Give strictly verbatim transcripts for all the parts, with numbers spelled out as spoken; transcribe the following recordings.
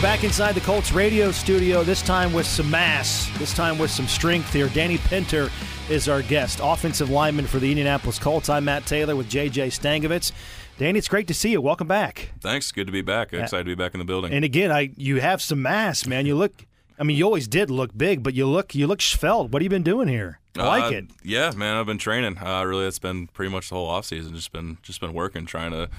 We're back inside the Colts radio studio, this time with some mass, this time with some strength here. Danny Pinter is our guest, offensive lineman for the Indianapolis Colts. I'm Matt Taylor with J J Stangovitz. Danny, it's great to see you. Welcome back. Thanks. Good to be back. I'm excited to be back in the building. And again, I you have some mass, man. You look, I mean, you always did look big, but you look you look svelte. What have you been doing here? I like uh, it. Yeah, man, I've been training. Uh, really, it's been pretty much the whole offseason. Just been just been working, trying to,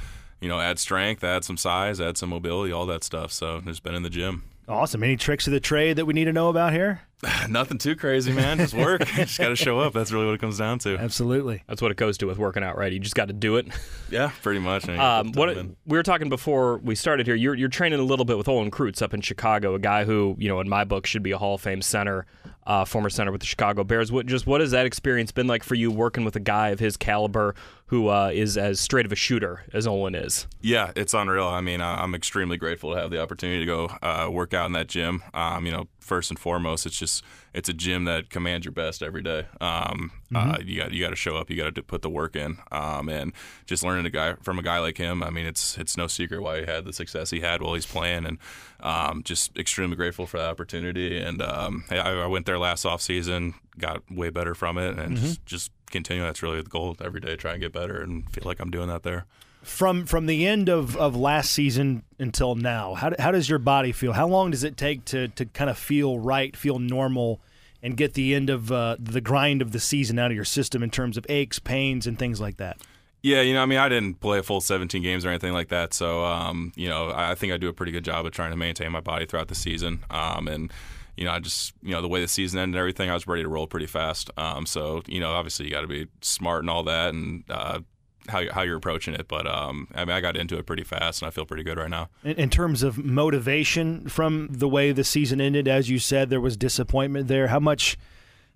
you know, add strength, add some size, add some mobility, all that stuff. So just been in the gym. Awesome. Any tricks of the trade that we need to know about here? Nothing too crazy, man. Just work. Just got to show up. That's really what it comes down to. Absolutely. That's what it goes to with working out, right? You just got to do it. Yeah, pretty much. Um, what it, we were talking before we started here, you're, you're training a little bit with Olin Kreutz up in Chicago, a guy who, you know, in my book should be a Hall of Fame center, uh, former center with the Chicago Bears. What just what has that experience been like for you working with a guy of his caliber who uh, is as straight of a shooter as Olin is? Yeah, it's unreal. I mean, I'm extremely grateful to have the opportunity to go uh, work out in that gym. Um, you know, first and foremost, it's just it's a gym that commands your best every day. Um, mm-hmm. uh, you got you got to show up. You got to put the work in. Um, and just learning a guy from a guy like him. I mean, it's it's no secret why he had the success he had while he's playing. And um, just extremely grateful for that opportunity. And um, I, I went there last off season, got way better from it, and mm-hmm. just, just continue. That's really the goal every day. Try and get better, and feel like I'm doing that there. From from the end of, of last season until now, how how does your body feel? How long does it take to, to kind of feel right, feel normal, and get the end of uh, the grind of the season out of your system in terms of aches, pains, and things like that? Yeah, you know, I mean, I didn't play a full seventeen games or anything like that, so, um, you know, I think I do a pretty good job of trying to maintain my body throughout the season, um, and you know, I just, you know, the way the season ended and everything, I was ready to roll pretty fast. Um, so, you know, obviously you got to be smart and all that, and uh How, how you're approaching it, but um, I mean, I got into it pretty fast, and I feel pretty good right now. In, in terms of motivation from the way the season ended, as you said, there was disappointment there. How much,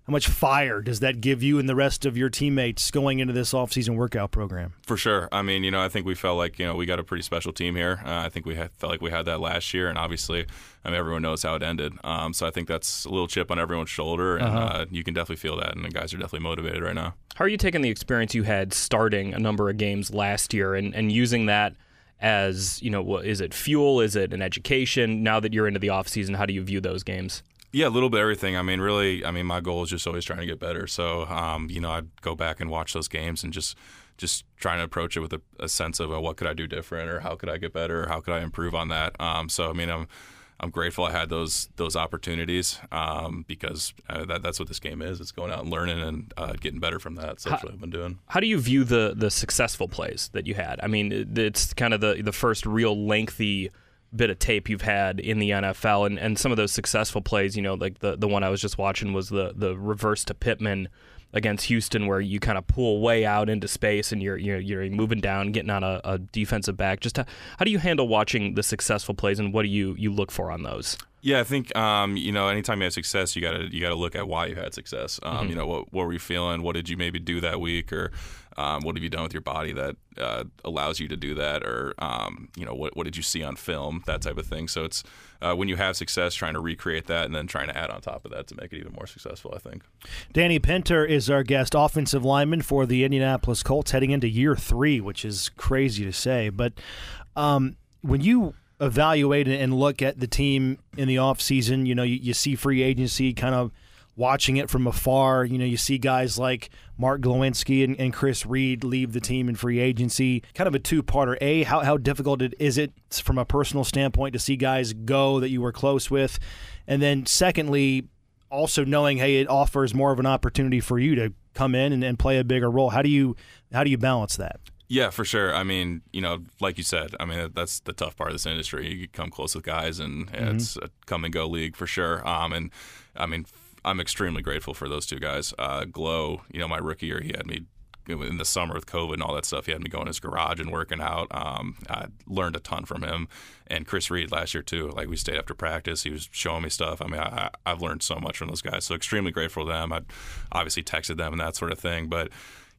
how much fire does that give you and the rest of your teammates going into this offseason workout program? For sure. I mean, you know, I think we felt like, you know, we got a pretty special team here. Uh, I think we had, felt like we had that last year, and obviously, I mean, everyone knows how it ended. Um, so I think that's a little chip on everyone's shoulder, and uh-huh. uh, you can definitely feel that, and the guys are definitely motivated right now. How are you taking the experience you had starting a number of games last year and, and using that as, you know, is it fuel? Is it an education? Now that you're into the offseason, how do you view those games? Yeah, a little bit of everything. I mean, really, I mean, my goal is just always trying to get better. So, um, you know, I'd go back and watch those games and just just trying to approach it with a, a sense of uh, what could I do different, or how could I get better, or how could I improve on that. Um, so, I mean, I'm I'm grateful I had those those opportunities um, because uh, that, that's what this game is. It's going out and learning and uh, getting better from that. So that's how, what I've been doing. How do you view the the successful plays that you had? I mean, it's kind of the, the first real lengthy bit of tape you've had in the N F L, and, and some of those successful plays, you know, like the, the one I was just watching was the, the reverse to Pittman against Houston, where you kind of pull way out into space and you're you're, you're moving down, getting on a, a defensive back. Just how, how do you handle watching the successful plays, and what do you, you look for on those? Yeah, I think um, you know, anytime you have success, you gotta you gotta look at why you had success. Um, mm-hmm. You know, what what were you feeling? What did you maybe do that week, or um, what have you done with your body that uh, allows you to do that, or um, you know, what what did you see on film, that type of thing. So it's uh, when you have success, trying to recreate that, and then trying to add on top of that to make it even more successful, I think. Danny Pinter is our guest, offensive lineman for the Indianapolis Colts, heading into year three, which is crazy to say. But um, when you evaluate and look at the team in the offseason, you know, you, you see free agency, kind of watching it from afar. You know, you see guys like Mark Glowinski and, and Chris Reed leave the team in free agency. Kind of a two-parter. A, how, how difficult it, is it from a personal standpoint to see guys go that you were close with? And then secondly, also knowing, hey, it offers more of an opportunity for you to come in and, and play a bigger role. How do you how do you balance that? Yeah, for sure. I mean, you know, like you said, I mean, that's the tough part of this industry. You come close with guys, and yeah, mm-hmm. it's a come-and-go league for sure. Um, and, I mean, I'm extremely grateful for those two guys. Uh, Glow, you know, my rookie year, he had me in the summer with COVID and all that stuff. He had me going in his garage and working out. Um, I learned a ton from him. And Chris Reed last year, too. Like, we stayed after practice. He was showing me stuff. I mean, I, I've learned so much from those guys. So extremely grateful to them. I obviously texted them and that sort of thing. But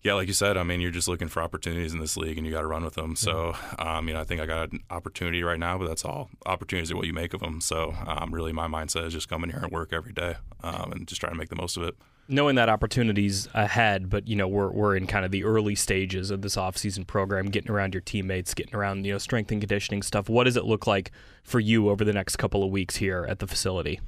yeah, like you said, I mean, you're just looking for opportunities in this league, and you got to run with them. So, um, you know, I think I got an opportunity right now, but that's all. Opportunities are what you make of them. So, um, really, my mindset is just coming here and work every day, um, and just trying to make the most of it. knowing that opportunity's ahead, but, you know, we're we're in kind of the early stages of this offseason program, getting around your teammates, getting around, you know, strength and conditioning stuff. What does it look like for you over the next couple of weeks here at the facility?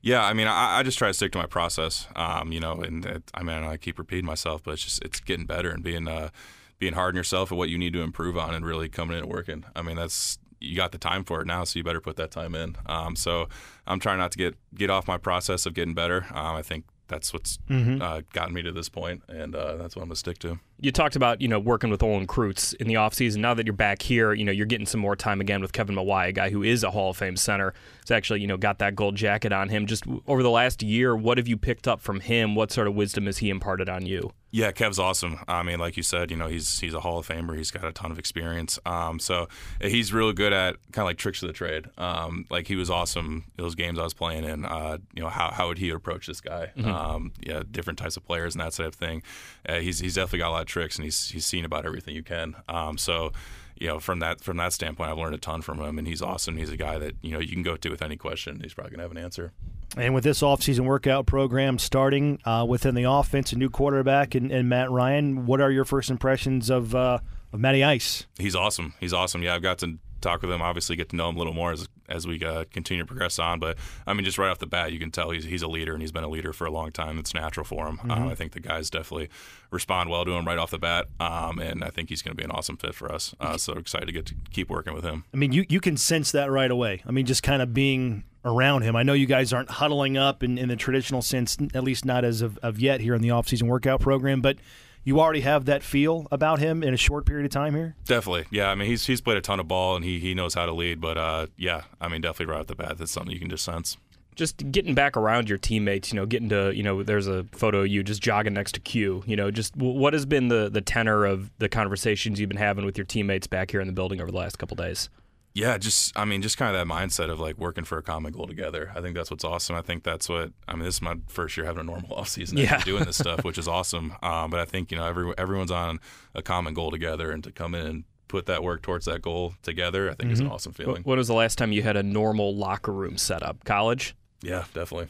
Yeah, I mean, I, I just try to stick to my process, um, you know, and it, I mean, I keep repeating myself, but it's just it's getting better and being uh, being hard on yourself and what you need to improve on and really coming in and working. I mean, that's you got the time for it now, so you better put that time in. Um, so I'm trying not to get, get off my process of getting better. Um, I think that's what's mm-hmm. uh, gotten me to this point, and uh, that's what I'm going to stick to. You talked about, you know, working with Olin Kreutz in the offseason. Now that you're back here, you know, you're getting some more time again with Kevin Mawae, a guy who is a Hall of Fame center. He's actually, you know, got that gold jacket on him. Just over the last year, what have you picked up from him? What sort of wisdom has he imparted on you? Yeah, Kev's awesome. I mean, like you said, you know, he's he's a Hall of Famer. He's got a ton of experience. Um, so he's really good at kind of like tricks of the trade. Um, like he was awesome in those games I was playing in. Uh, you know, how how would he approach this guy? Mm-hmm. Um, yeah, different types of players and that sort of thing. Uh, he's he's definitely got a lot of tricks, and he's he's seen about everything you can. Um, so. You know, from that from that standpoint, I've learned a ton from him, and he's awesome. He's a guy that, you know, you can go to with any question. He's probably going to have an answer. And with this offseason workout program starting uh, within the offense, a new quarterback and, and Matt Ryan, what are your first impressions of, uh, of Matty Ice? He's awesome. He's awesome. Yeah, I've got to talk with him, obviously get to know him a little more as as we uh, continue to progress on. But, I mean, just right off the bat, you can tell he's he's a leader, and he's been a leader for a long time. It's natural for him. Mm-hmm. Um, I think the guys definitely respond well to him right off the bat, um, and I think he's going to be an awesome fit for us. Uh, so excited to get to keep working with him. I mean, you, you can sense that right away. I mean, just kind of being around him. I know you guys aren't huddling up in, in the traditional sense, at least not as of, of yet here in the offseason workout program, but you already have that feel about him in a short period of time here? Definitely, yeah. I mean, he's he's played a ton of ball, and he, he knows how to lead. But, uh, yeah, I mean, definitely right off the bat, that's something you can just sense. Just getting back around your teammates, you know, getting to, you know, there's a photo of you just jogging next to Q. You know, just what has been the, the tenor of the conversations you've been having with your teammates back here in the building over the last couple of days? Yeah, just, I mean, just kind of that mindset of, like, working for a common goal together. I think that's what's awesome. I think that's what, I mean, this is my first year having a normal offseason yeah. doing this stuff, which is awesome. Um, but I think, you know, every, everyone's on a common goal together, and to come in and put that work towards that goal together, I think mm-hmm. is an awesome feeling. When was the last time you had a normal locker room setup? College? Yeah, definitely.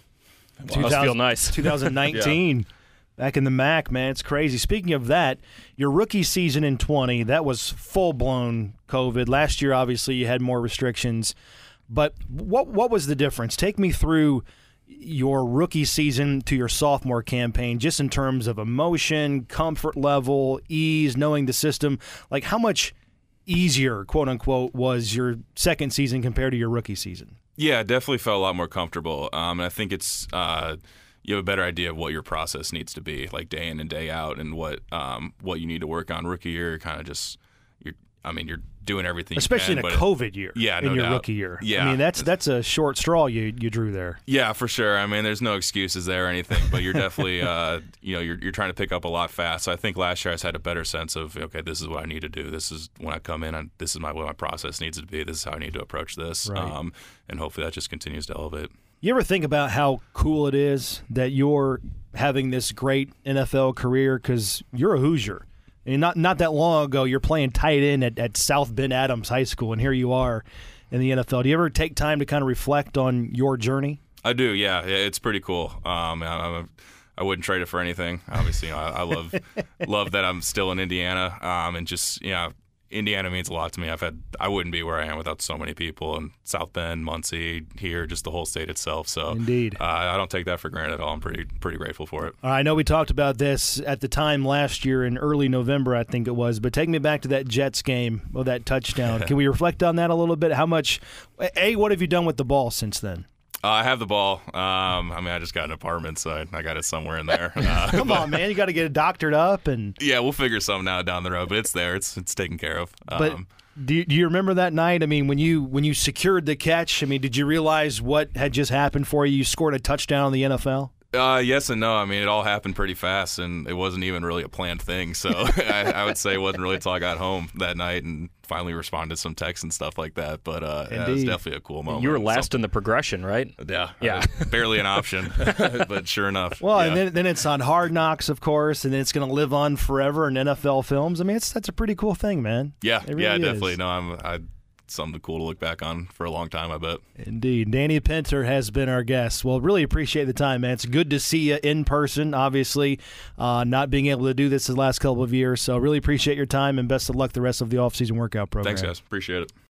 Well, must feel nice. twenty nineteen. Yeah. Back in the M A C, man, it's crazy. Speaking of that, your rookie season in twenty, that was full-blown COVID. Last year, obviously, you had more restrictions. But what what was the difference? Take me through your rookie season to your sophomore campaign, just in terms of emotion, comfort level, ease, knowing the system. Like, how much easier, quote-unquote, was your second season compared to your rookie season? Yeah, I definitely felt a lot more comfortable. Um, and I think it's uh, – you have a better idea of what your process needs to be, like day in and day out, and what um, what you need to work on. Rookie year, kind of just, you're, I mean, you're doing everything especially you can, in a COVID it, year, yeah, no in your doubt. Rookie year. Yeah. I mean, that's that's a short straw you, you drew there. Yeah, for sure. I mean, there's no excuses there or anything, but you're definitely, uh, you know, you're, you're trying to pick up a lot fast. So I think last year I just had a better sense of, okay, this is what I need to do. This is when I come in, I, this is my what my process needs to be. This is how I need to approach this. Right. Um, and hopefully that just continues to elevate. You ever think about how cool it is that you're having this great N F L career because you're a Hoosier? And not not that long ago, you're playing tight end at, at South Bend Adams High School, and here you are in the N F L. Do you ever take time to kind of reflect on your journey? I do, yeah. It's pretty cool. Um, I'm a, I wouldn't trade it for anything. Obviously, you know, I, I love love that I'm still in Indiana, um, and just, you know, Indiana means a lot to me. I've had I wouldn't be where I am without so many people in South Bend, Muncie, here, just the whole state itself. So indeed, uh, I don't take that for granted at all. I'm pretty pretty grateful for it. I know we talked about this at the time last year in early November, I think it was. But take me back to that Jets game, or that touchdown. Can we reflect on that a little bit? How much? A, what have you done with the ball since then? Uh, I have the ball. Um, I mean, I just got an apartment, so I, I got it somewhere in there. Uh, Come but, on, man. You got to get it doctored up. And yeah, we'll figure something out down the road, but it's there. It's it's taken care of. Um, but do you, do you remember that night? I mean, when you when you secured the catch, I mean, did you realize what had just happened for you? You scored a touchdown in the N F L? Uh, yes and no. I mean, it all happened pretty fast, and it wasn't even really a planned thing. So I, I would say it wasn't really until I got home that night and finally responded to some texts and stuff like that. But uh, yeah, it was definitely a cool moment. You were last Something. in the progression, right? Yeah. yeah. Barely an option, but sure enough. Well, yeah. and then, then it's on Hard Knocks, of course, and then it's going to live on forever in N F L Films. I mean, it's that's a pretty cool thing, man. Yeah, really yeah, is. definitely. No, I'm I something cool to look back on for a long time, I bet. Indeed. Danny Pinter has been our guest. Well, really appreciate the time, man. It's good to see you in person, obviously, uh, not being able to do this the last couple of years. So really appreciate your time, and best of luck the rest of the offseason workout program. Thanks, guys. Appreciate it.